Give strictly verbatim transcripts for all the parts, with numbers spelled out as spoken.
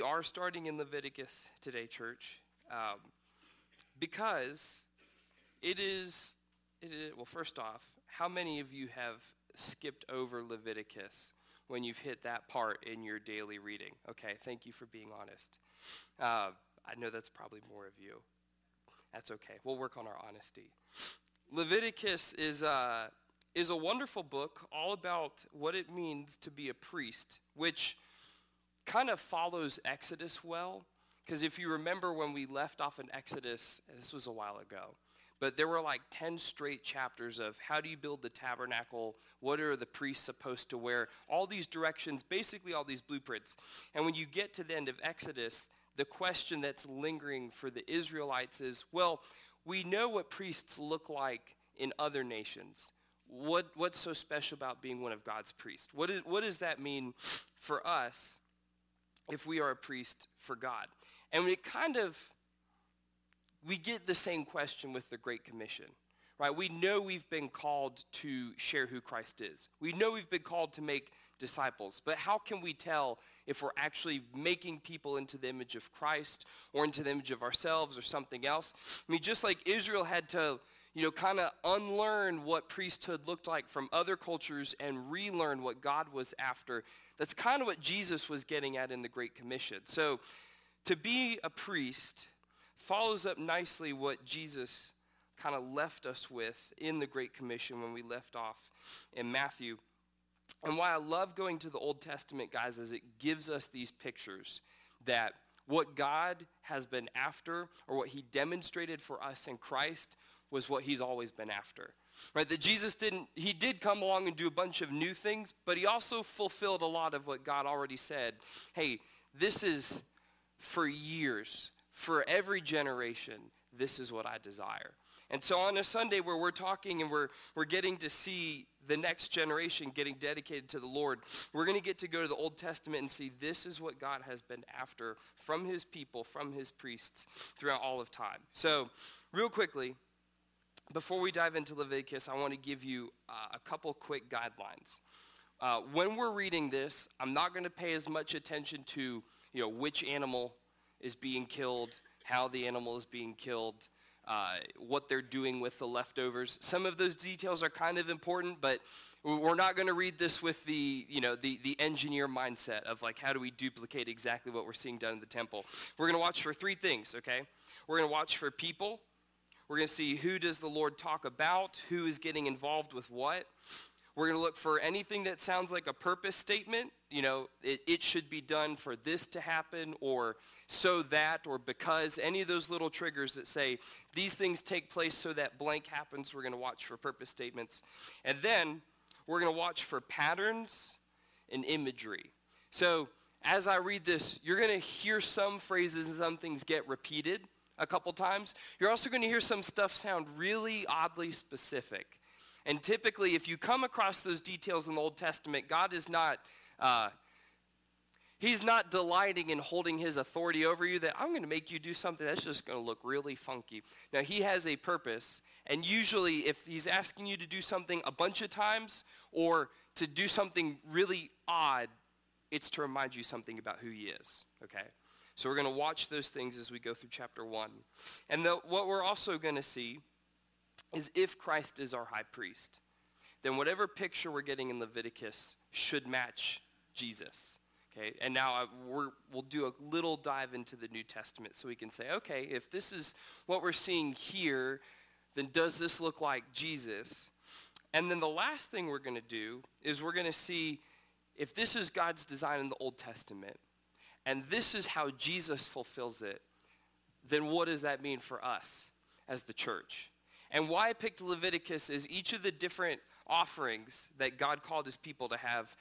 we are starting in Leviticus today, church, um, because it is, it is, well, first off, how many of you have skipped over Leviticus when you've hit that part in your daily reading? Okay, thank you for being honest. Uh, I know that's probably more of you. That's okay. We'll work on our honesty. Leviticus is uh, is a wonderful book all about what it means to be a priest, which kind of follows Exodus well, because if you remember when we left off in Exodus, this was a while ago, but there were like ten straight chapters of how do you build the tabernacle, what are the priests supposed to wear, all these directions, basically all these blueprints. And when you get to the end of Exodus, the question that's lingering for the Israelites is, well, we know what priests look like in other nations. What what's so special about being one of God's priests? What is, what does that mean for us if we are a priest for God? And it kind of, we get the same question with the Great Commission, right? We know we've been called to share who Christ is. We know we've been called to make disciples, but how can we tell if we're actually making people into the image of Christ or into the image of ourselves or something else? I mean, just like Israel had to, you know, kind of unlearn what priesthood looked like from other cultures and relearn what God was after, that's kind of what Jesus was getting at in the Great Commission. So to be a priest follows up nicely what Jesus kind of left us with in the Great Commission when we left off in Matthew. And why I love going to the Old Testament, guys, is it gives us these pictures that what God has been after, or what he demonstrated for us in Christ, was what he's always been after. Right? That Jesus didn't, he did come along and do a bunch of new things, but he also fulfilled a lot of what God already said. Hey, this is for years, for every generation, this is what I desire. And so on a Sunday where we're talking and we're we're getting to see the next generation getting dedicated to the Lord, we're going to get to go to the Old Testament and see this is what God has been after from his people, from his priests throughout all of time. So real quickly, before we dive into Leviticus, I want to give you uh, a couple quick guidelines. Uh, when we're reading this, I'm not going to pay as much attention to, you know, which animal is being killed, how the animal is being killed, Uh, what they're doing with the leftovers. Some of those details are kind of important, but we're not going to read this with the, you know, the, the engineer mindset of like, how do we duplicate exactly what we're seeing done in the temple? We're going to watch for three things, okay? We're going to watch for people. We're going to see who does the Lord talk about, who is getting involved with what. We're going to look for anything that sounds like a purpose statement. You know, it, it should be done for this to happen, or so that, or because. Any of those little triggers that say these things take place so that blank happens, we're going to watch for purpose statements. And then we're going to watch for patterns and imagery. So as I read this, you're going to hear some phrases and some things get repeated a couple times. You're also going to hear some stuff sound really oddly specific. And typically, if you come across those details in the Old Testament, God is not, uh, he's not delighting in holding his authority over you that I'm going to make you do something that's just going to look really funky. Now, he has a purpose, and usually if he's asking you to do something a bunch of times or to do something really odd, it's to remind you something about who he is, okay? So we're going to watch those things as we go through chapter one. And the, what we're also going to see is if Christ is our high priest, then whatever picture we're getting in Leviticus should match Jesus, okay? And now I, we're, we'll do a little dive into the New Testament so we can say, okay, if this is what we're seeing here, then does this look like Jesus? And then the last thing we're going to do is we're going to see if this is God's design in the Old Testament, and this is how Jesus fulfills it, then what does that mean for us as the church? And why I picked Leviticus is each of the different offerings that God called his people to have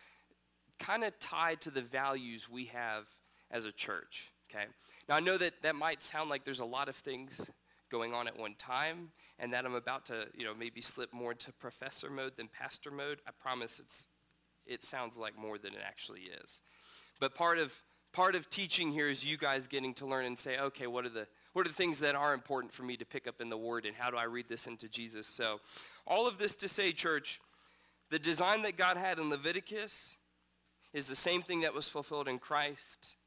kind of tied to the values we have as a church, okay? Now, I know that that might sound like there's a lot of things going on at one time and that I'm about to, you know, maybe slip more into professor mode than pastor mode. I promise it's it sounds like more than it actually is. But part of part of teaching here is you guys getting to learn and say, okay, what are the What are the things that are important for me to pick up in the Word, and how do I read this into Jesus? So all of this to say, church, the design that God had in Leviticus is the same thing that was fulfilled in Christ.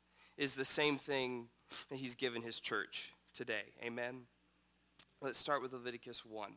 is the same thing that he's given his church today. Amen? Let's start with Leviticus one,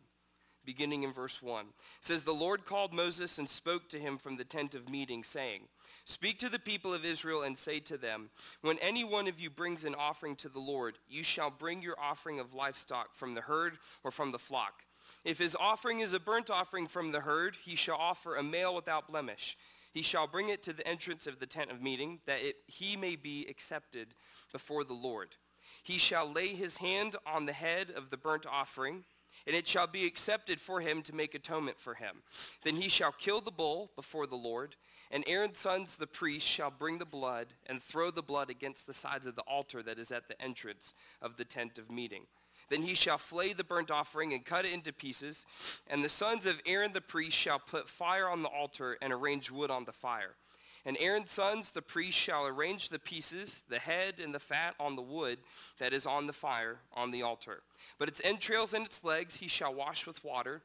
beginning in verse one. It says, "The Lord called Moses and spoke to him from the tent of meeting, saying, 'Speak to the people of Israel and say to them, when any one of you brings an offering to the Lord, you shall bring your offering of livestock from the herd or from the flock. If his offering is a burnt offering from the herd, he shall offer a male without blemish. He shall bring it to the entrance of the tent of meeting, that it, he may be accepted before the Lord. He shall lay his hand on the head of the burnt offering, and it shall be accepted for him to make atonement for him. Then he shall kill the bull before the Lord, and Aaron's sons the priests shall bring the blood and throw the blood against the sides of the altar that is at the entrance of the tent of meeting. Then he shall flay the burnt offering and cut it into pieces, and the sons of Aaron the priest shall put fire on the altar and arrange wood on the fire. And Aaron's sons the priest shall arrange the pieces, the head and the fat on the wood that is on the fire on the altar. But its entrails and its legs he shall wash with water,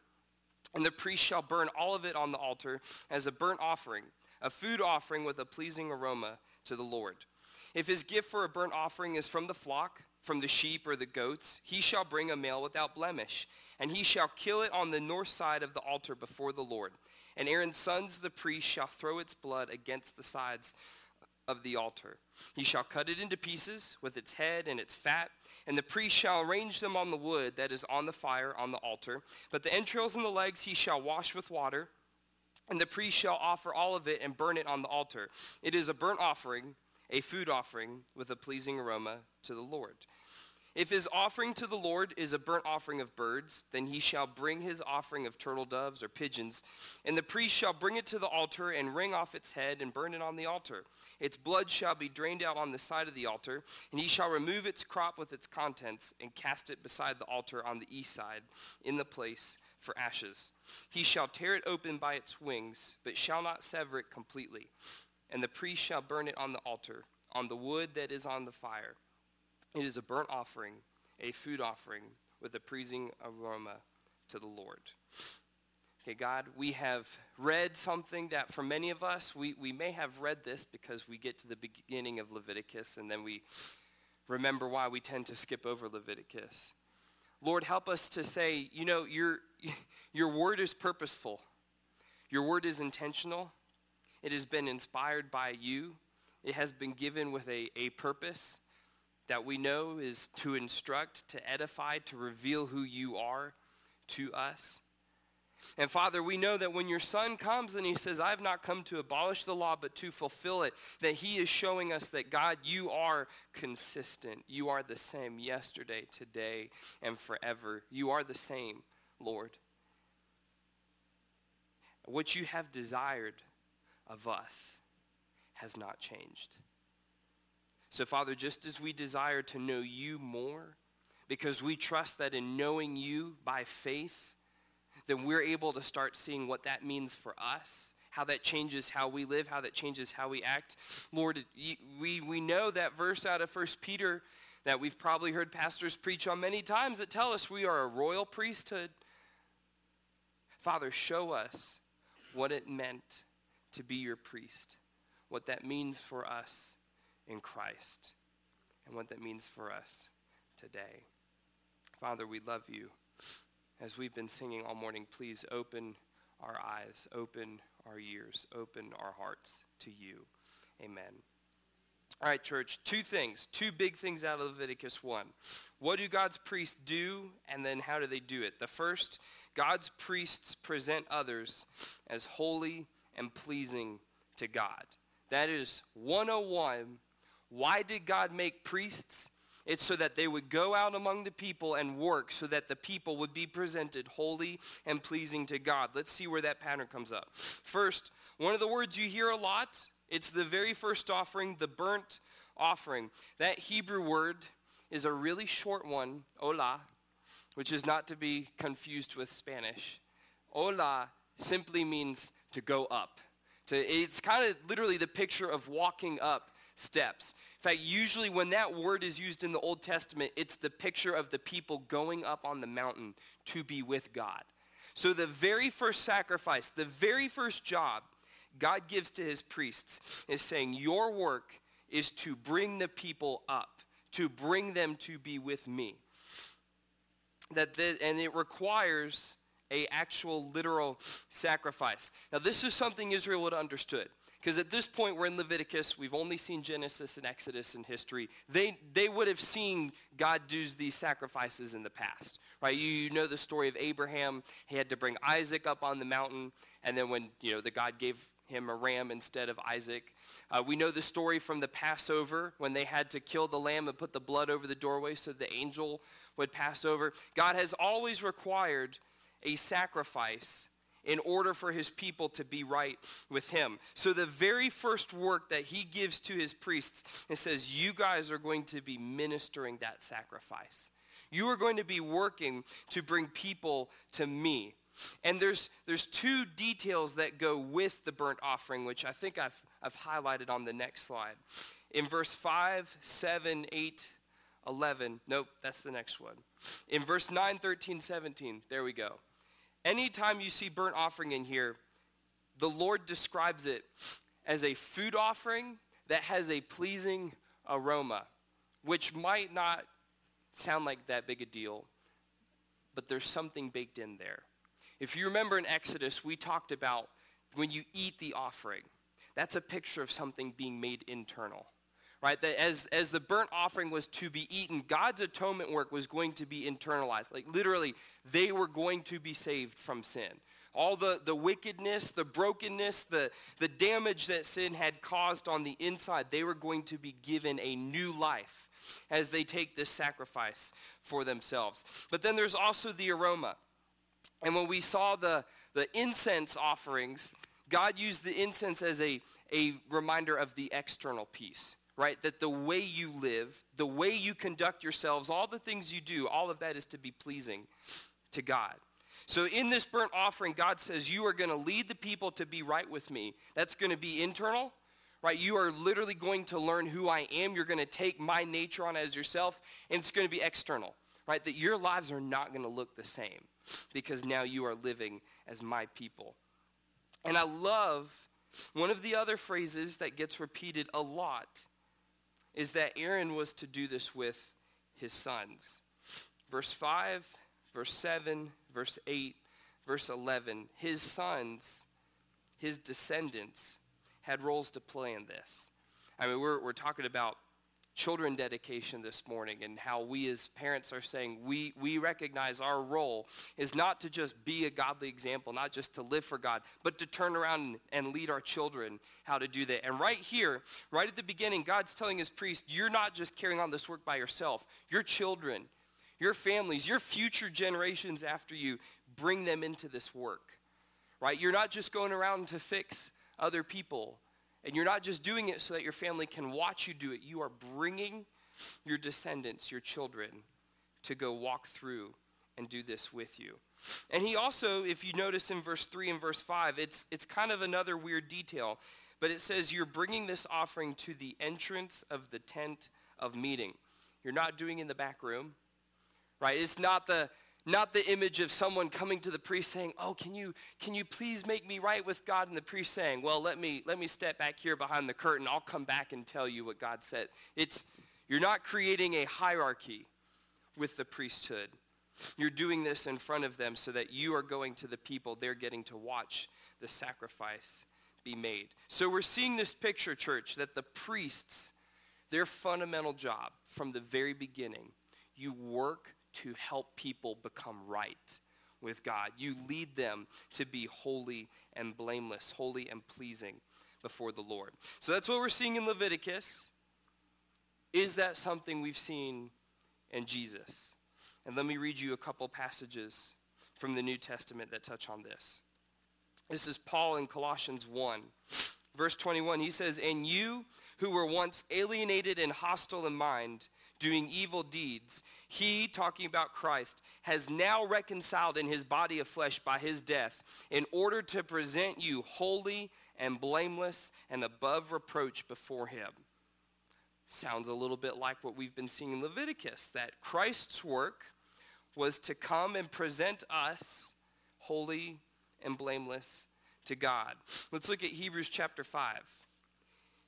and the priest shall burn all of it on the altar as a burnt offering, a food offering with a pleasing aroma to the Lord. If his gift for a burnt offering is from the flock, from the sheep or the goats, he shall bring a male without blemish, and he shall kill it on the north side of the altar before the Lord. And Aaron's sons the priest shall throw its blood against the sides of the altar. He shall cut it into pieces with its head and its fat, and the priest shall arrange them on the wood that is on the fire on the altar. But the entrails and the legs he shall wash with water, and the priest shall offer all of it and burn it on the altar. It is a burnt offering, a food offering with a pleasing aroma to the Lord. If his offering to the Lord is a burnt offering of birds, then he shall bring his offering of turtle doves or pigeons, and the priest shall bring it to the altar and wring off its head and burn it on the altar. Its blood shall be drained out on the side of the altar, and he shall remove its crop with its contents and cast it beside the altar on the east side in the place for ashes. He shall tear it open by its wings, but shall not sever it completely. And the priest shall burn it on the altar, on the wood that is on the fire. It is a burnt offering, a food offering, with a pleasing aroma to the Lord." Okay, God, we have read something that for many of us, we, we may have read this because we get to the beginning of Leviticus, and then we remember why we tend to skip over Leviticus. Lord, help us to say, you know, your your word is purposeful. Your word is intentional. It has been inspired by you. It has been given with a, a purpose that we know is to instruct, to edify, to reveal who you are to us. And Father, we know that when your Son comes and he says, "I have not come to abolish the law, but to fulfill it," that he is showing us that, God, you are consistent. You are the same yesterday, today, and forever. You are the same, Lord. What you have desired of us has not changed. So, Father, just as we desire to know you more, because we trust that in knowing you by faith, then we're able to start seeing what that means for us, how that changes how we live, how that changes how we act. Lord, we, we know that verse out of First Peter that we've probably heard pastors preach on many times that tell us we are a royal priesthood. Father, show us what it meant to be your priest, what that means for us in Christ, and what that means for us today. Father, we love you. As we've been singing all morning, please open our eyes, open our ears, open our hearts to you. Amen. All right, church, two things, two big things out of Leviticus one. What do God's priests do, and then how do they do it? The first, God's priests present others as holy and pleasing to God. That is one oh one. Why did God make priests? It's so that they would go out among the people and work so that the people would be presented holy and pleasing to God. Let's see where that pattern comes up. First, one of the words you hear a lot, it's the very first offering, the burnt offering. That Hebrew word is a really short one, olah, which is not to be confused with Spanish. Olah simply means to go up. So it's kind of literally the picture of walking up steps. In fact, usually when that word is used in the Old Testament, it's the picture of the people going up on the mountain to be with God. So the very first sacrifice, the very first job God gives to his priests is saying, your work is to bring the people up, to bring them to be with me. That the, and it requires a actual literal sacrifice. Now this is something Israel would have understood, because at this point we're in Leviticus. We've only seen Genesis and Exodus in history. They they would have seen God do these sacrifices in the past, right? You, you know the story of Abraham. He had to bring Isaac up on the mountain, and then when you know the God gave him a ram instead of Isaac. Uh, we know the story from the Passover when they had to kill the lamb and put the blood over the doorway so the angel would pass over. God has always required a sacrifice in order for his people to be right with him. So the very first work that he gives to his priests, it says, you guys are going to be ministering that sacrifice. You are going to be working to bring people to me. And there's there's two details that go with the burnt offering, which I think I've I've highlighted on the next slide. In verse five, seven, eight, eleven. Nope, that's the next one. In verse nine, thirteen, seventeen. There we go. Anytime you see burnt offering in here, the Lord describes it as a food offering that has a pleasing aroma, which might not sound like that big a deal, but there's something baked in there. If you remember in Exodus, we talked about when you eat the offering, that's a picture of something being made internal, right? That as, as the burnt offering was to be eaten, God's atonement work was going to be internalized. Like literally, they were going to be saved from sin. All the, the wickedness, the brokenness, the, the damage that sin had caused on the inside, they were going to be given a new life as they take this sacrifice for themselves. But then there's also the aroma. And when we saw the, the incense offerings, God used the incense as a, a reminder of the external piece, right? That the way you live, the way you conduct yourselves, all the things you do, all of that is to be pleasing to God. So in this burnt offering, God says, you are going to lead the people to be right with me. That's going to be internal, right? You are literally going to learn who I am. You're going to take my nature on as yourself, and it's going to be external, right? That your lives are not going to look the same, because now you are living as my people. And I love one of the other phrases that gets repeated a lot is that Aaron was to do this with his sons. Verse five, verse seven, verse eight, verse eleven. His sons, his descendants, had roles to play in this. I mean, we're we're talking about children dedication this morning, and how we as parents are saying we we recognize our role is not to just be a godly example, not just to live for God, but to turn around and lead our children how to do that. And right here, right at the beginning, God's telling his priest, you're not just carrying on this work by yourself. Your children, your families, your future generations after you, bring them into this work, right? You're not just going around to fix other people. And you're not just doing it so that your family can watch you do it. You are bringing your descendants, your children, to go walk through and do this with you. And he also, if you notice in verse three and verse five, it's it's kind of another weird detail. But it says you're bringing this offering to the entrance of the tent of meeting. You're not doing it in the back room, right? It's not the... Not the image of someone coming to the priest saying, oh, can you can you please make me right with God? And the priest saying, well, let me let me step back here behind the curtain. I'll come back and tell you what God said. It's you're not creating a hierarchy with the priesthood. You're doing this in front of them so that you are going to the people. They're getting to watch the sacrifice be made. So we're seeing this picture, church, that the priests, their fundamental job from the very beginning, you work to help people become right with God. You lead them to be holy and blameless, holy and pleasing before the Lord. So that's what we're seeing in Leviticus. Is that something we've seen in Jesus? And let me read you a couple passages from the New Testament that touch on this. This is Paul in Colossians one, verse twenty-one. He says, and you who were once alienated and hostile in mind, doing evil deeds, he, talking about Christ, has now reconciled in his body of flesh by his death in order to present you holy and blameless and above reproach before him. Sounds a little bit like what we've been seeing in Leviticus, that Christ's work was to come and present us holy and blameless to God. Let's look at Hebrews chapter five.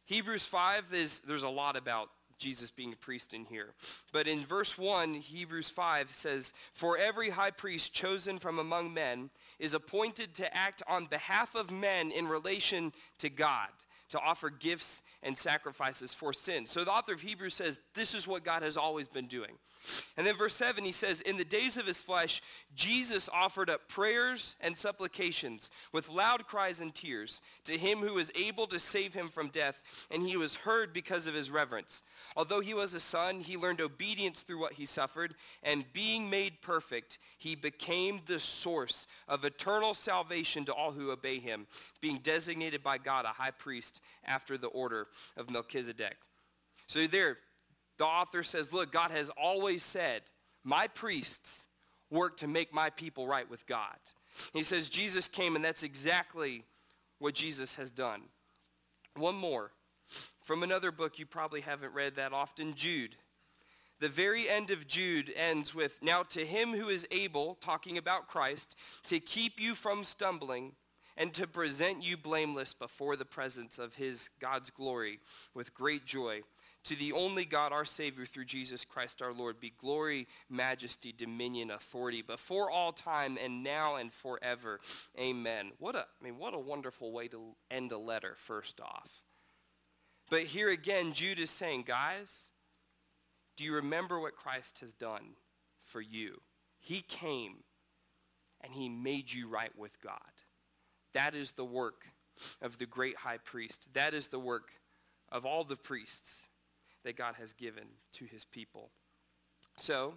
Hebrews five is, there's a lot about Jesus being a priest in here. But in verse one, Hebrews five says, "For every high priest chosen from among men is appointed to act on behalf of men in relation to God, to offer gifts and sacrifices for sin." So the author of Hebrews says, this is what God has always been doing. And then verse seven, he says, "In the days of his flesh, Jesus offered up prayers and supplications with loud cries and tears to him who was able to save him from death, and he was heard because of his reverence. Although he was a son, he learned obedience through what he suffered, and being made perfect, he became the source of eternal salvation to all who obey him, being designated by God a high priest after the order of Melchizedek." So there, the author says, look, God has always said, my priests work to make my people right with God. He says Jesus came, and that's exactly what Jesus has done. One more, from another book you probably haven't read that often, Jude. The very end of Jude ends with, "Now to him who is able," talking about Christ, "to keep you from stumbling and to present you blameless before the presence of his, God's glory, with great joy. To the only God, our Savior, through Jesus Christ our Lord, be glory, majesty, dominion, authority, before all time and now and forever. Amen." What a, I mean, what a wonderful way to end a letter, first off. But here again, Jude is saying, guys, do you remember what Christ has done for you? He came and he made you right with God. That is the work of the great high priest. That is the work of all the priests that God has given to his people. So,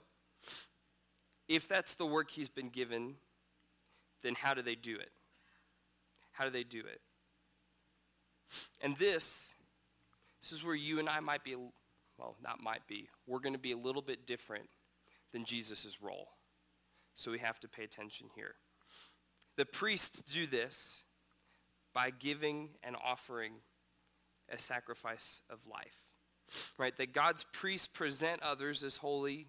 if that's the work he's been given, then how do they do it? How do they do it? And this, this is where you and I might be, well, not might be, we're going to be a little bit different than Jesus' role. So we have to pay attention here. The priests do this by giving and offering a sacrifice of life. Right, that God's priests present others as holy,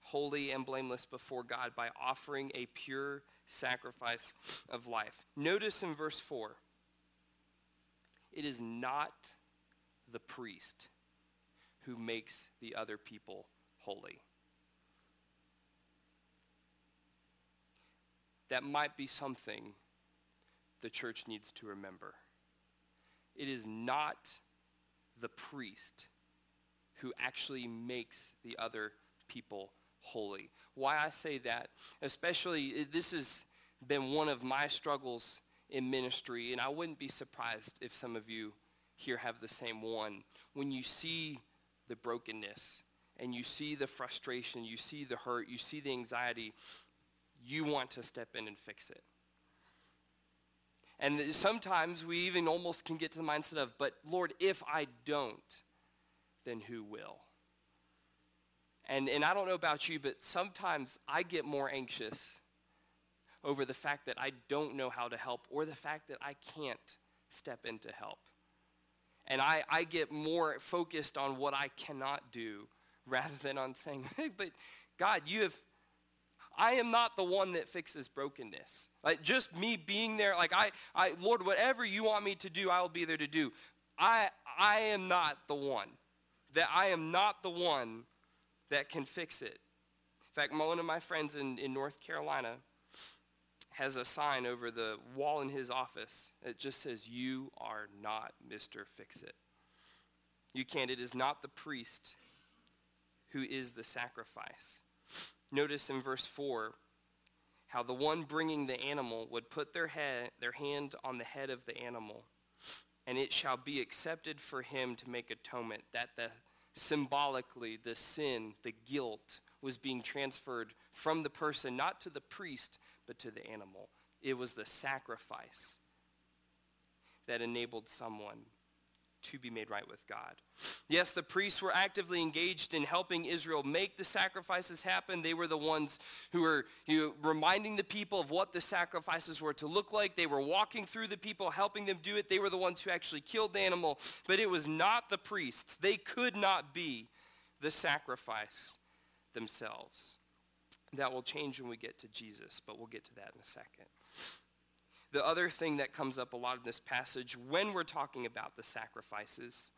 holy and blameless before God by offering a pure sacrifice of life. Notice in verse four, it is not the priest who makes the other people holy. That might be something the church needs to remember. It is not the priest who actually makes the other people holy. Why I say that, especially, this has been one of my struggles in ministry, and I wouldn't be surprised if some of you here have the same one. When you see the brokenness, and you see the frustration, you see the hurt, you see the anxiety, you want to step in and fix it. And sometimes we even almost can get to the mindset of, but Lord, if I don't, then who will? And and I don't know about you, but sometimes I get more anxious over the fact that I don't know how to help or the fact that I can't step in to help. And I, I get more focused on what I cannot do rather than on saying, but God, you have... I am not the one that fixes brokenness. Like, just me being there, like, I, I, Lord, whatever you want me to do, I will be there to do. I, I am not the one. That I am not the one that can fix it. In fact, one of my friends in, in North Carolina has a sign over the wall in his office that just says, "You are not Mister Fix-It." You can't. It is not the priest who is the sacrifice. Notice in verse four how the one bringing the animal would put their head, their hand on the head of the animal, and it shall be accepted for him to make atonement, that the symbolically the sin, the guilt was being transferred from the person, not to the priest, but to the animal. It was the sacrifice that enabled someone to be made right with God. Yes, the priests were actively engaged in helping Israel make the sacrifices happen. They were the ones who were you know, reminding the people of what the sacrifices were to look like. They were walking through the people, helping them do it. They were the ones who actually killed the animal, but it was not the priests. They could not be the sacrifice themselves. That will change when we get to Jesus, but we'll get to that in a second. the other thing that comes up a lot in this passage when we're talking about the sacrifices,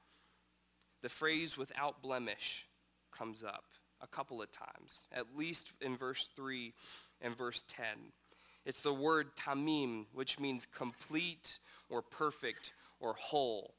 the phrase without blemish comes up a couple of times, at least in verse three and verse ten. It's the word tamim, which means complete or perfect or whole.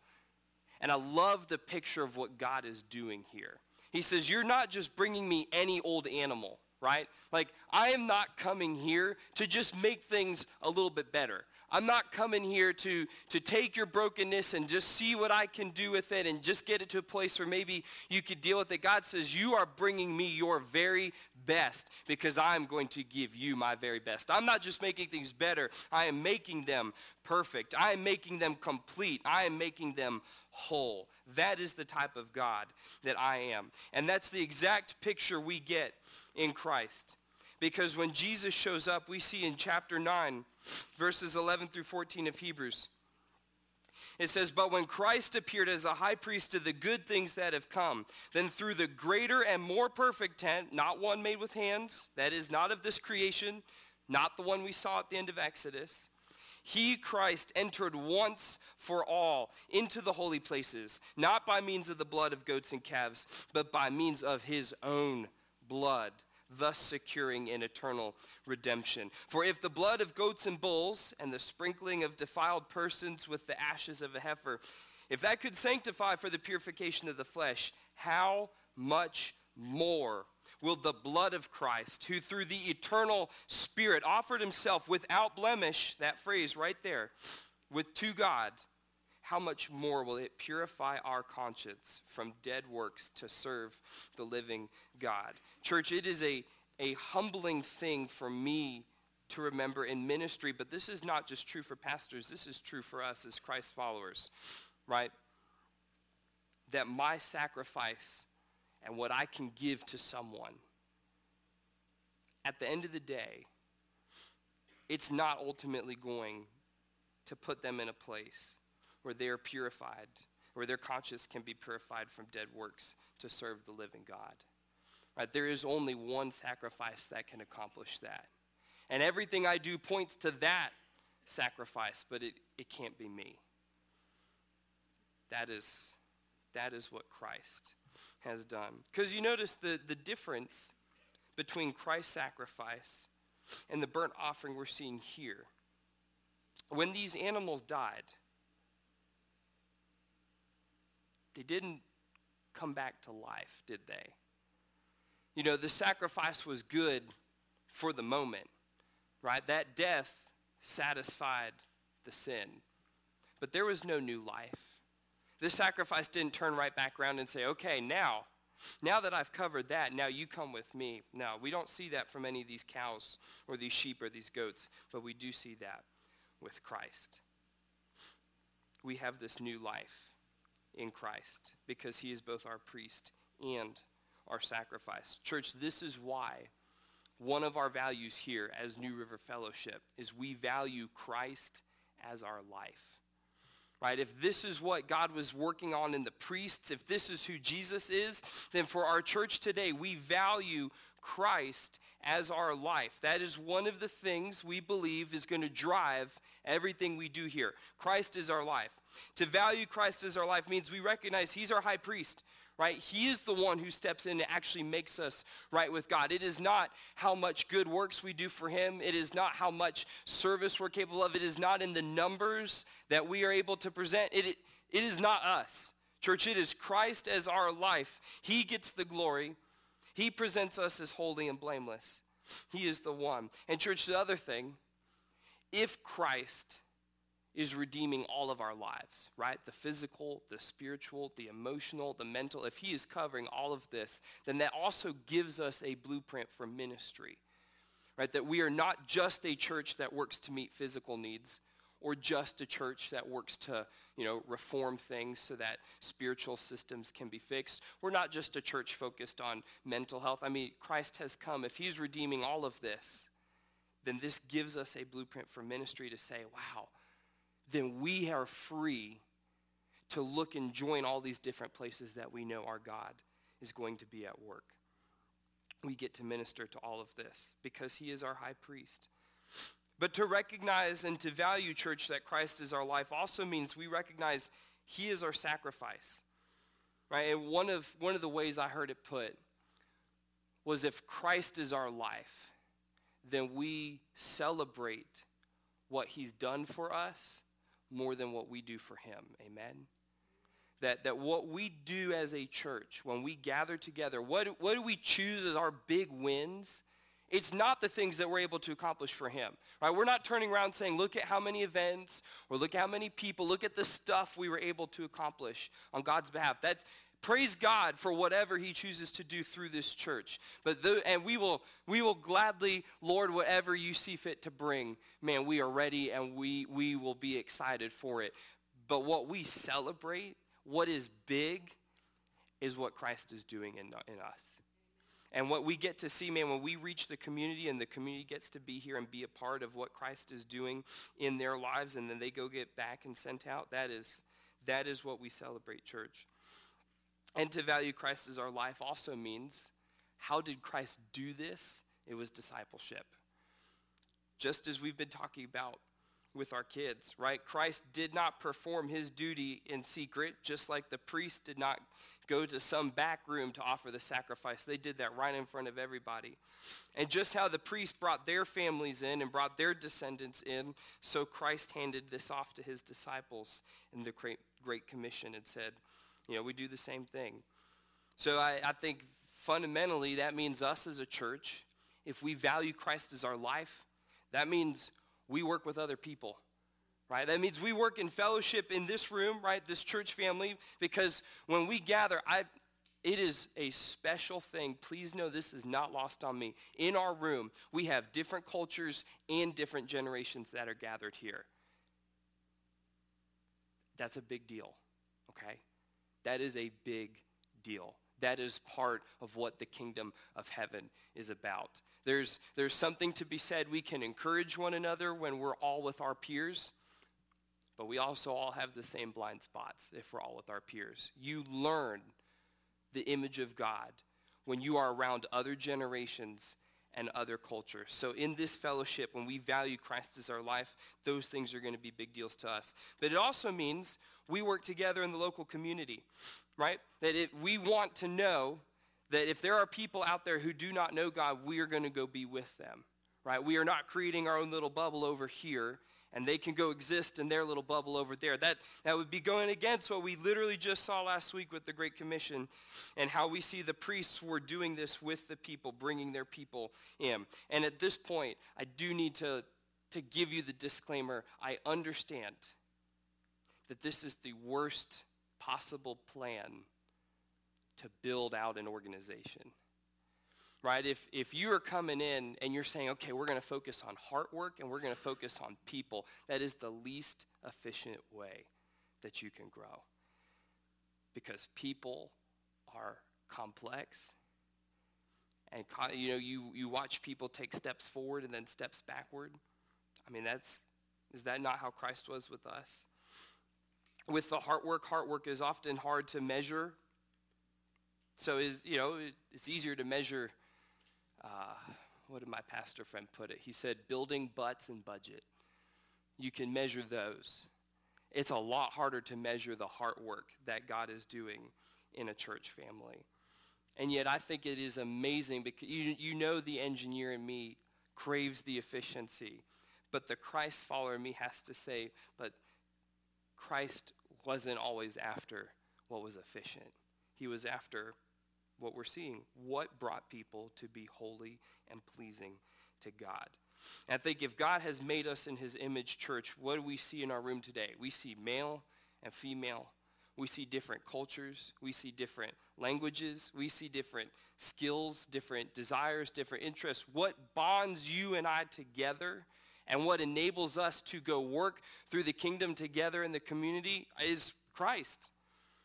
And I love the picture of what God is doing here. He says, you're not just bringing me any old animal, right? Like, I am not coming here to just make things a little bit better. I'm not coming here to, to take your brokenness and just see what I can do with it and just get it to a place where maybe you could deal with it. God says, you are bringing me your very best because I'm going to give you my very best. I'm not just making things better. I am making them perfect. I am making them complete. I am making them whole. That is the type of God that I am. And that's the exact picture we get in Christ. Because when Jesus shows up, we see in chapter nine, verses eleven through fourteen of Hebrews, it says, but when Christ appeared as a high priest of the good things that have come, then through the greater and more perfect tent, not one made with hands, that is not of this creation, not the one we saw at the end of Exodus, he, Christ, entered once for all into the holy places, not by means of the blood of goats and calves, but by means of his own blood, thus securing an eternal redemption. For if the blood of goats and bulls and the sprinkling of defiled persons with the ashes of a heifer, if that could sanctify for the purification of the flesh, how much more will the blood of Christ, who through the eternal Spirit offered himself without blemish, that phrase right there, with to God, how much more will it purify our conscience from dead works to serve the living God? Church, it is a, a humbling thing for me to remember in ministry, but this is not just true for pastors. This is true for us as Christ followers, right? That my sacrifice and what I can give to someone, at the end of the day, it's not ultimately going to put them in a place where they are purified, where their conscience can be purified from dead works to serve the living God. Right? There is only one sacrifice that can accomplish that. And everything I do points to that sacrifice, but it, it can't be me. That is, that is what Christ has done. Because you notice the, the difference between Christ's sacrifice and the burnt offering we're seeing here. When these animals died, they didn't come back to life, did they? You know, the sacrifice was good for the moment, right? That death satisfied the sin. But there was no new life. This sacrifice didn't turn right back around and say, okay, now, now that I've covered that, now you come with me. No, we don't see that from any of these cows or these sheep or these goats, but we do see that with Christ. We have this new life in Christ because he is both our priest and our sacrifice. Church, this is why one of our values here as New River Fellowship is we value Christ as our life. Right? If this is what God was working on in the priests, if this is who Jesus is, then for our church today, we value Christ as our life. That is one of the things we believe is going to drive everything we do here. Christ is our life. To value Christ as our life means we recognize he's our high priest. Right? He is the one who steps in and actually makes us right with God. It is not how much good works we do for him. It is not how much service we're capable of. It is not in the numbers that we are able to present. It, it, it is not us. Church, it is Christ as our life. He gets the glory. He presents us as holy and blameless. He is the one. And church, the other thing, if Christ is redeeming all of our lives, right? The physical, the spiritual, the emotional, the mental. If he is covering all of this, then that also gives us a blueprint for ministry, right? That we are not just a church that works to meet physical needs or just a church that works to, you know, reform things so that spiritual systems can be fixed. We're not just a church focused on mental health. I mean, Christ has come. If he's redeeming all of this, then this gives us a blueprint for ministry to say, wow, then we are free to look and join all these different places that we know our God is going to be at work. We get to minister to all of this because he is our high priest. But to recognize and to value, church, that Christ is our life also means we recognize he is our sacrifice, right? And one of, one of the ways I heard it put was, if Christ is our life, then we celebrate what he's done for us more than what we do for him. Amen? That that what we do as a church, when we gather together, what, what do we choose as our big wins? It's not the things that we're able to accomplish for him. Right? We're not turning around saying, look at how many events, or look at how many people, look at the stuff we were able to accomplish on God's behalf. That's, praise God for whatever he chooses to do through this church. But the, and we will we will gladly, Lord, whatever you see fit to bring, man, we are ready, and we, we will be excited for it. But what we celebrate, what is big, is what Christ is doing in, in us. And what we get to see, man, when we reach the community and the community gets to be here and be a part of what Christ is doing in their lives, and then they go get back and sent out, that is, that is what we celebrate, church. And to value Christ as our life also means, how did Christ do this? It was discipleship. Just as we've been talking about with our kids, right? Christ did not perform his duty in secret, just like the priest did not go to some back room to offer the sacrifice. They did that right in front of everybody. And just how the priests brought their families in and brought their descendants in, so Christ handed this off to his disciples in the Great, Great Commission and said, you know, we do the same thing. So I, I think fundamentally that means us as a church, if we value Christ as our life, that means we work with other people, right? That means we work in fellowship in this room, right, this church family, because when we gather, I, it is a special thing. Please know this is not lost on me. In our room, we have different cultures and different generations that are gathered here. That's a big deal, okay? That is a big deal. That is part of what the kingdom of heaven is about. There's, there's something to be said. We can encourage one another when we're all with our peers, but we also all have the same blind spots if we're all with our peers. You learn the image of God when you are around other generations and other cultures. So in this fellowship, when we value Christ as our life, those things are going to be big deals to us. But it also means we work together in the local community, right? That it, we want to know that if there are people out there who do not know God, we are going to go be with them, right? We are not creating our own little bubble over here, and they can go exist in their little bubble over there. That, that would be going against what we literally just saw last week with the Great Commission and how we see the priests were doing this with the people, bringing their people in. And at this point, I do need to, to give you the disclaimer. I understand that this is the worst possible plan to build out an organization, right? If if you are coming in and you're saying, okay, we're going to focus on heart work and we're going to focus on people, that is the least efficient way that you can grow, because people are complex, and you know, you you watch people take steps forward and then steps backward. I mean, that's is that not how Christ was with us? With the heart work, heart work is often hard to measure. So is you know it's easier to measure. Uh, what did my pastor friend put it? He said, "Building butts and budget." You can measure those. It's a lot harder to measure the heart work that God is doing in a church family. And yet, I think it is amazing, because you you know the engineer in me craves the efficiency, but the Christ follower in me has to say, but Christ wasn't always after what was efficient. He was after what we're seeing, what brought people to be holy and pleasing to God. And I think if God has made us in his image, church, what do we see in our room today? We see male and female. We see different cultures. We see different languages. We see different skills, different desires, different interests. What bonds you and I together, and what enables us to go work through the kingdom together in the community, is Christ,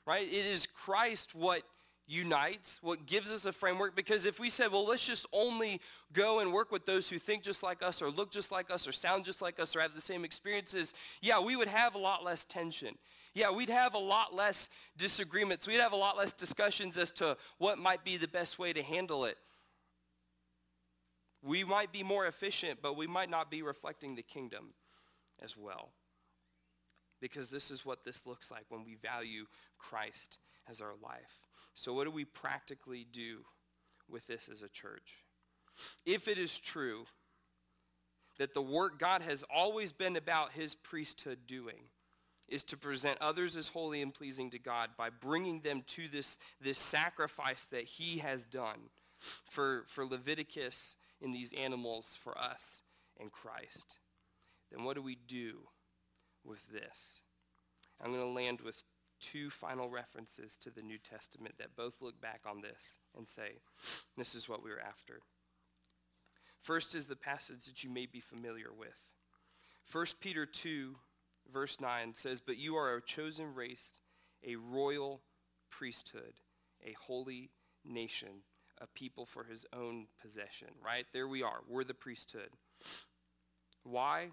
right? It is Christ what unites, what gives us a framework. Because if we said, well, let's just only go and work with those who think just like us, or look just like us, or sound just like us, or have the same experiences, yeah, we would have a lot less tension. Yeah, we'd have a lot less disagreements. We'd have a lot less discussions as to what might be the best way to handle it. We might be more efficient, but we might not be reflecting the kingdom as well. Because this is what this looks like when we value Christ as our life. So what do we practically do with this as a church? If it is true that the work God has always been about his priesthood doing is to present others as holy and pleasing to God by bringing them to this, this sacrifice that he has done for, for Leviticus in these animals, for us and Christ, then what do we do with this? I'm going to land with two final references to the New Testament that both look back on this and say, this is what we were after. First is the passage that you may be familiar with. First Peter two, verse nine says, "But you are a chosen race, a royal priesthood, a holy nation, a people for his own possession." Right? There we are. We're the priesthood. Why?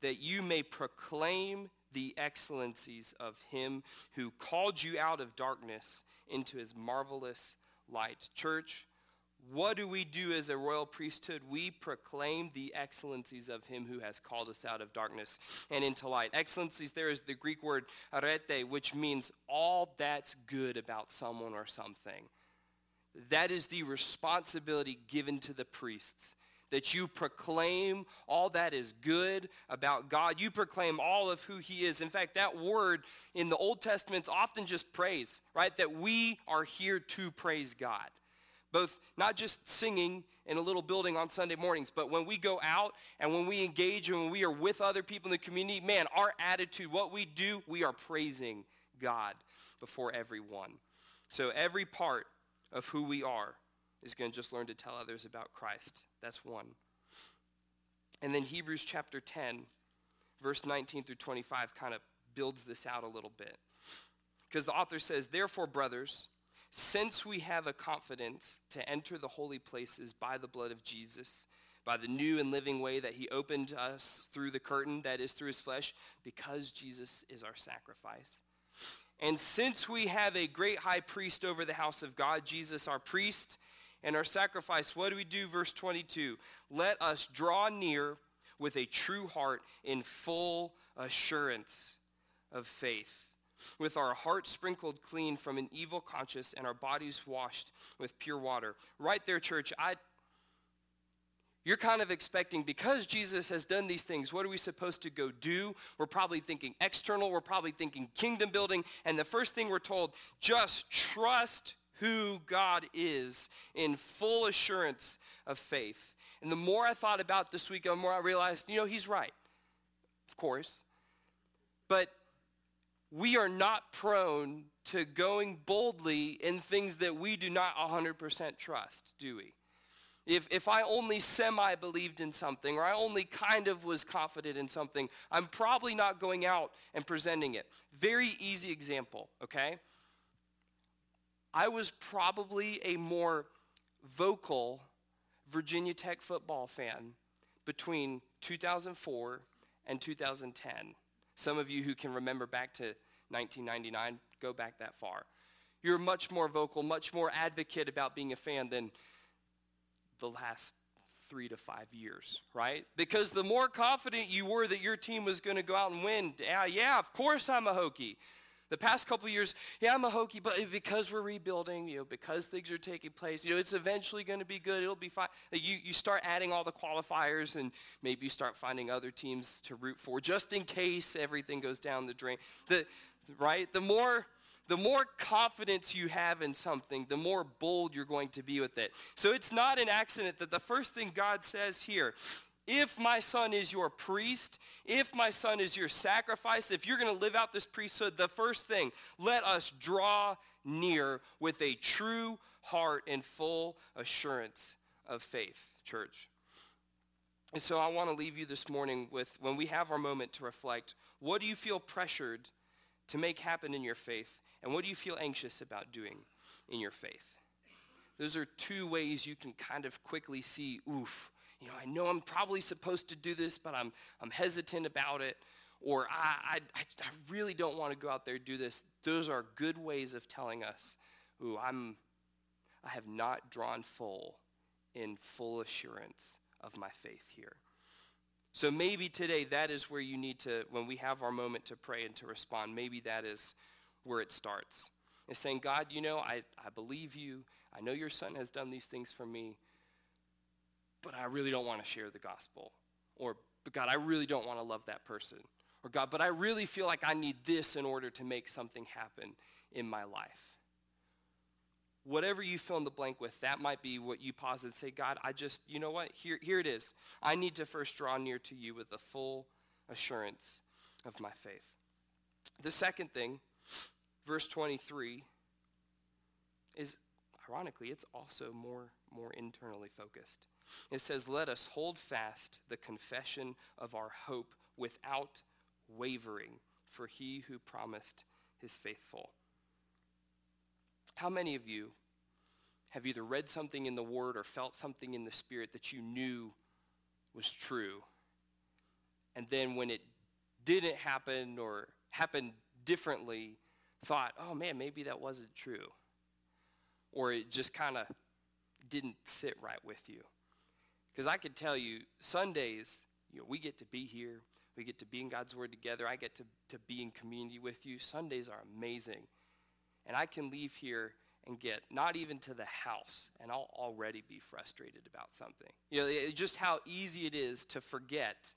"That you may proclaim the excellencies of him who called you out of darkness into his marvelous light." Church, what do we do as a royal priesthood? We proclaim the excellencies of him who has called us out of darkness and into light. Excellencies, there is the Greek word arete, which means all that's good about someone or something. That is the responsibility given to the priests, that you proclaim all that is good about God. You proclaim all of who he is. In fact, that word in the Old Testament is often just praise, right? That we are here to praise God. Both not just singing in a little building on Sunday mornings, but when we go out and when we engage and when we are with other people in the community, man, our attitude, what we do, we are praising God before everyone. So every part of who we are is going to just learn to tell others about Christ. That's one. And then Hebrews chapter ten, verse nineteen through twenty-five kind of builds this out a little bit. Because the author says, "Therefore, brothers, since we have a confidence to enter the holy places by the blood of Jesus, by the new and living way that he opened us through the curtain, that is through his flesh, because Jesus is our sacrifice. And since we have a great high priest over the house of God, Jesus our priest and our sacrifice," what do we do? Verse twenty-two, "let us draw near with a true heart in full assurance of faith, with our hearts sprinkled clean from an evil conscience and our bodies washed with pure water." Right there, church, I, you're kind of expecting, because Jesus has done these things, what are we supposed to go do? We're probably thinking external. We're probably thinking kingdom building. And the first thing we're told, just trust who God is in full assurance of faith. And the more I thought about this week, the more I realized, you know, he's right, of course. But we are not prone to going boldly in things that we do not one hundred percent trust, do we? If if I only semi-believed in something, or I only kind of was confident in something, I'm probably not going out and presenting it. Very easy example, okay? I was probably a more vocal Virginia Tech football fan between two thousand four and two thousand ten. Some of you who can remember back to nineteen ninety-nine, go back that far. You're much more vocal, much more advocate about being a fan than the last three to five years, right? Because the more confident you were that your team was going to go out and win, yeah, yeah, of course I'm a Hokie. The past couple of years, yeah, I'm a Hokie, but because we're rebuilding, you know, because things are taking place, you know, it's eventually going to be good. It'll be fine. You you start adding all the qualifiers, and maybe you start finding other teams to root for, just in case everything goes down the drain. The right, the more the more confidence you have in something, the more bold you're going to be with it. So it's not an accident that the first thing God says here, if my son is your priest, if my son is your sacrifice, if you're going to live out this priesthood, the first thing, let us draw near with a true heart and full assurance of faith, church. And so I want to leave you this morning with, when we have our moment to reflect, what do you feel pressured to make happen in your faith, and what do you feel anxious about doing in your faith? Those are two ways you can kind of quickly see, oof, you know, I know I'm probably supposed to do this, but I'm I'm hesitant about it, or I I, I really don't want to go out there and do this. Those are good ways of telling us, ooh, I'm I have not drawn full in full assurance of my faith here. So maybe today that is where you need to, when we have our moment to pray and to respond, maybe that is where it starts. It's saying, God, you know, I, I believe you. I know your son has done these things for me, but I really don't want to share the gospel. Or, but God, I really don't want to love that person. Or God, but I really feel like I need this in order to make something happen in my life. Whatever you fill in the blank with, that might be what you pause and say, God, I just, you know what? Here, here it is. I need to first draw near to you with the full assurance of my faith. The second thing, verse twenty-three, is ironically, it's also more, more internally focused. It says, let us hold fast the confession of our hope without wavering, for he who promised is faithful. How many of you have either read something in the Word or felt something in the Spirit that you knew was true, and then when it didn't happen or happened differently, thought, oh man, maybe that wasn't true, or it just kind of didn't sit right with you? Because I could tell you, Sundays, you know, we get to be here. We get to be in God's Word together. I get to, to be in community with you. Sundays are amazing. And I can leave here and get not even to the house, and I'll already be frustrated about something. You know, it, just how easy it is to forget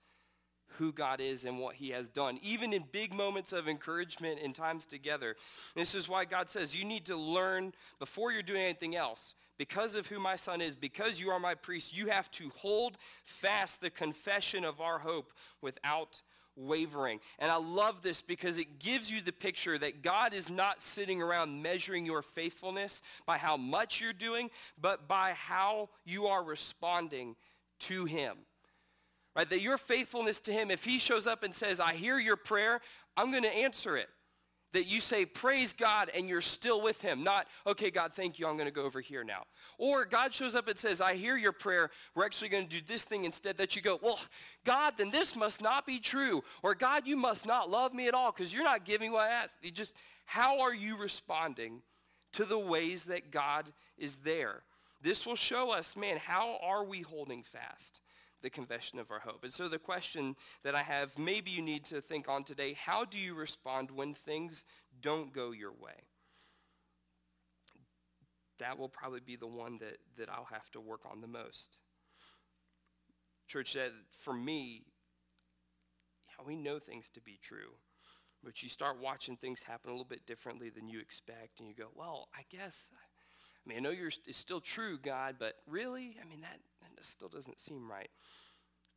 who God is and what he has done, even in big moments of encouragement and times together. This is why God says you need to learn before you're doing anything else. Because of who my son is, because you are my priest, you have to hold fast the confession of our hope without wavering. And I love this because it gives you the picture that God is not sitting around measuring your faithfulness by how much you're doing, but by how you are responding to him. Right? That your faithfulness to him, if he shows up and says, I hear your prayer, I'm going to answer it. That you say, praise God, and you're still with him. Not, okay, God, thank you, I'm going to go over here now. Or God shows up and says, I hear your prayer. We're actually going to do this thing instead. That you go, well, God, then this must not be true. Or God, you must not love me at all because you're not giving what I asked. You just, how are you responding to the ways that God is there? This will show us, man, how are we holding fast the confession of our hope? And so the question that I have, maybe you need to think on today, how do you respond when things don't go your way? That will probably be the one that, that I'll have to work on the most. Church, that for me, yeah, we know things to be true, but you start watching things happen a little bit differently than you expect, and you go, well, I guess, I mean, I know you're, it's still true, God, but really? I mean, that, that still doesn't seem right.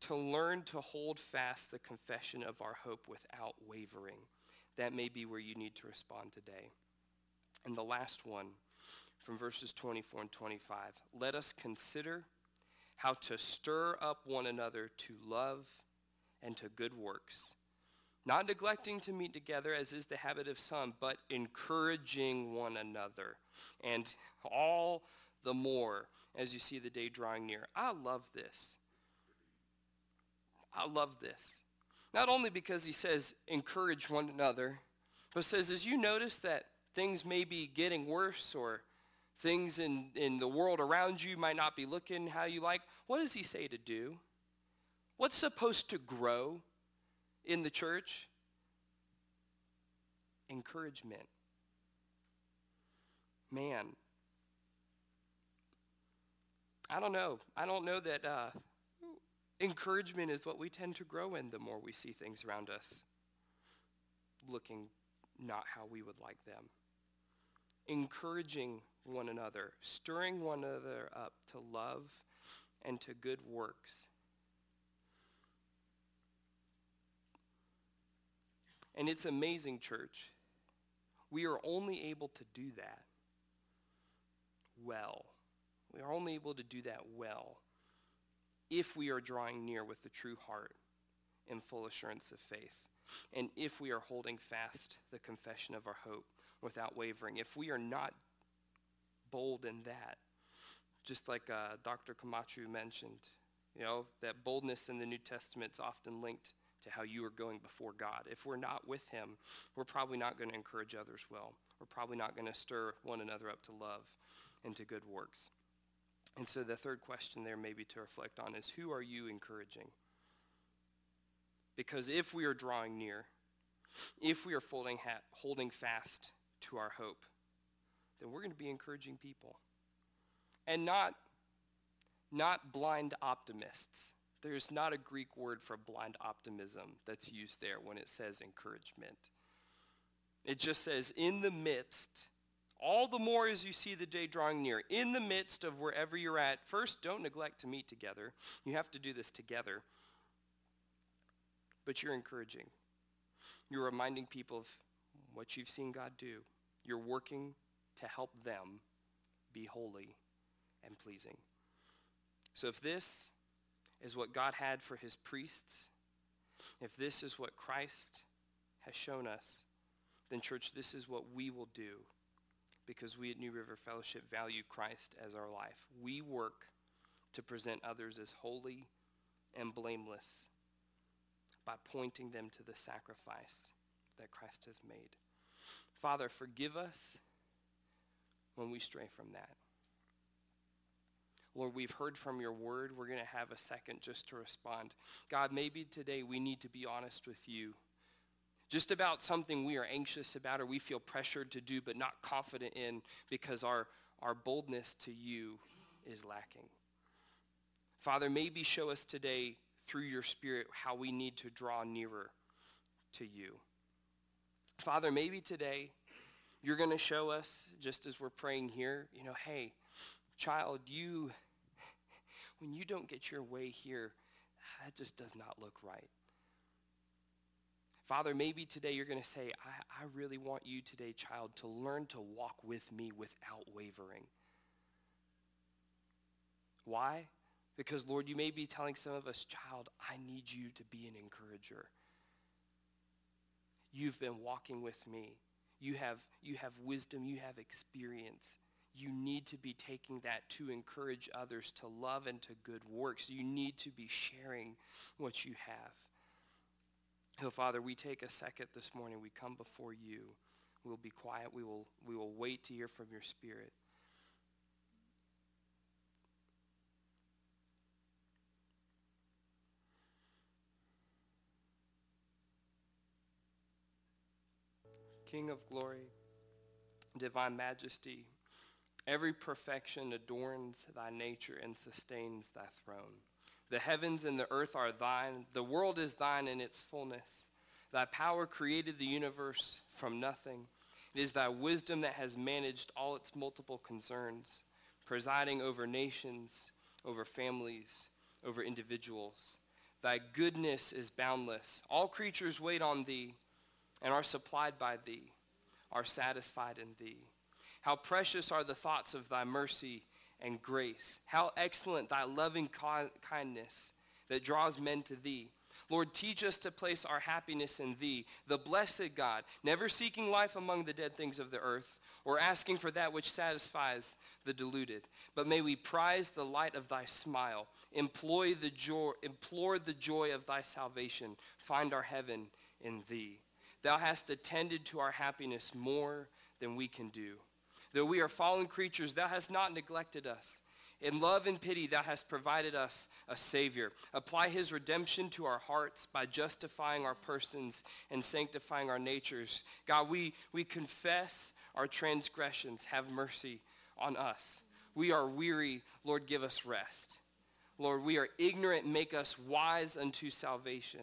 To learn to hold fast the confession of our hope without wavering. That may be where you need to respond today. And the last one from verses twenty-four and twenty-five. Let us consider how to stir up one another to love and to good works, not neglecting to meet together as is the habit of some, but encouraging one another, and all the more as you see the day drawing near. I love this. I love this. Not only because he says encourage one another, but says as you notice that things may be getting worse or things in, in the world around you might not be looking how you like, what does he say to do? What's supposed to grow in the church? Encouragement. Man. I don't know. I don't know that uh, encouragement is what we tend to grow in the more we see things around us looking not how we would like them. Encouraging one another, stirring one another up to love and to good works. And it's amazing, church. We are only able to do that well. We are only able to do that well if we are drawing near with the true heart in full assurance of faith, and if we are holding fast the confession of our hope without wavering. If we are not bold in that, just like uh, Doctor Camacho mentioned, you know, that boldness in the New Testament is often linked to how you are going before God. If we're not with him, we're probably not going to encourage others well. We're probably not going to stir one another up to love and to good works. And so the third question there maybe to reflect on is, who are you encouraging? Because if we are drawing near, if we are folding hat, holding fast to our hope, then we're going to be encouraging people. And not, not blind optimists. There's not a Greek word for blind optimism that's used there when it says encouragement. It just says, in the midst, all the more as you see the day drawing near, in the midst of wherever you're at, first, don't neglect to meet together. You have to do this together. But you're encouraging. You're reminding people of what you've seen God do. You're working to help them be holy and pleasing. So if this is what God had for his priests, if this is what Christ has shown us, then church, this is what we will do, because we at New River Fellowship value Christ as our life. We work to present others as holy and blameless by pointing them to the sacrifice that Christ has made. Father, forgive us when we stray from that. Lord, we've heard from your word. We're going to have a second just to respond. God, maybe today we need to be honest with you just about something we are anxious about or we feel pressured to do but not confident in, because our, our boldness to you is lacking. Father, maybe show us today through your Spirit how we need to draw nearer to you. Father, maybe today you're going to show us, just as we're praying here, you know, hey, child, you, when you don't get your way here, that just does not look right. Father, maybe today you're going to say, I, I really want you today, child, to learn to walk with me without wavering. Why? Because, Lord, you may be telling some of us, child, I need you to be an encourager. You've been walking with me. You have, you have wisdom. You have experience. You need to be taking that to encourage others to love and to good works. You need to be sharing what you have. So, Father, we take a second this morning. We come before you. We'll be quiet. We will, we will wait to hear from your Spirit. King of glory, divine majesty, every perfection adorns thy nature and sustains thy throne. The heavens and the earth are thine. The world is thine in its fullness. Thy power created the universe from nothing. It is thy wisdom that has managed all its multiple concerns, presiding over nations, over families, over individuals. Thy goodness is boundless. All creatures wait on thee and are supplied by thee, are satisfied in thee. How precious are the thoughts of thy mercy and grace. How excellent thy loving kindness that draws men to thee. Lord, teach us to place our happiness in thee, the blessed God, never seeking life among the dead things of the earth or asking for that which satisfies the deluded. But may we prize the light of thy smile, employ the joy, implore the joy of thy salvation, find our heaven in thee. Thou hast attended to our happiness more than we can do. Though we are fallen creatures, thou hast not neglected us. In love and pity, thou hast provided us a Savior. Apply his redemption to our hearts by justifying our persons and sanctifying our natures. God, we, we confess our transgressions. Have mercy on us. We are weary. Lord, give us rest. Lord, we are ignorant. Make us wise unto salvation.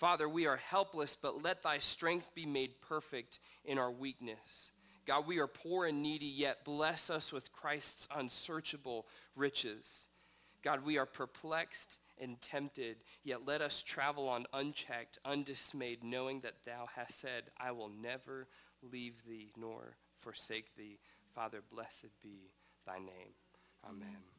Father, we are helpless, but let thy strength be made perfect in our weakness. God, we are poor and needy, yet bless us with Christ's unsearchable riches. God, we are perplexed and tempted, yet let us travel on unchecked, undismayed, knowing that thou hast said, I will never leave thee nor forsake thee. Father, blessed be thy name. Amen. Amen.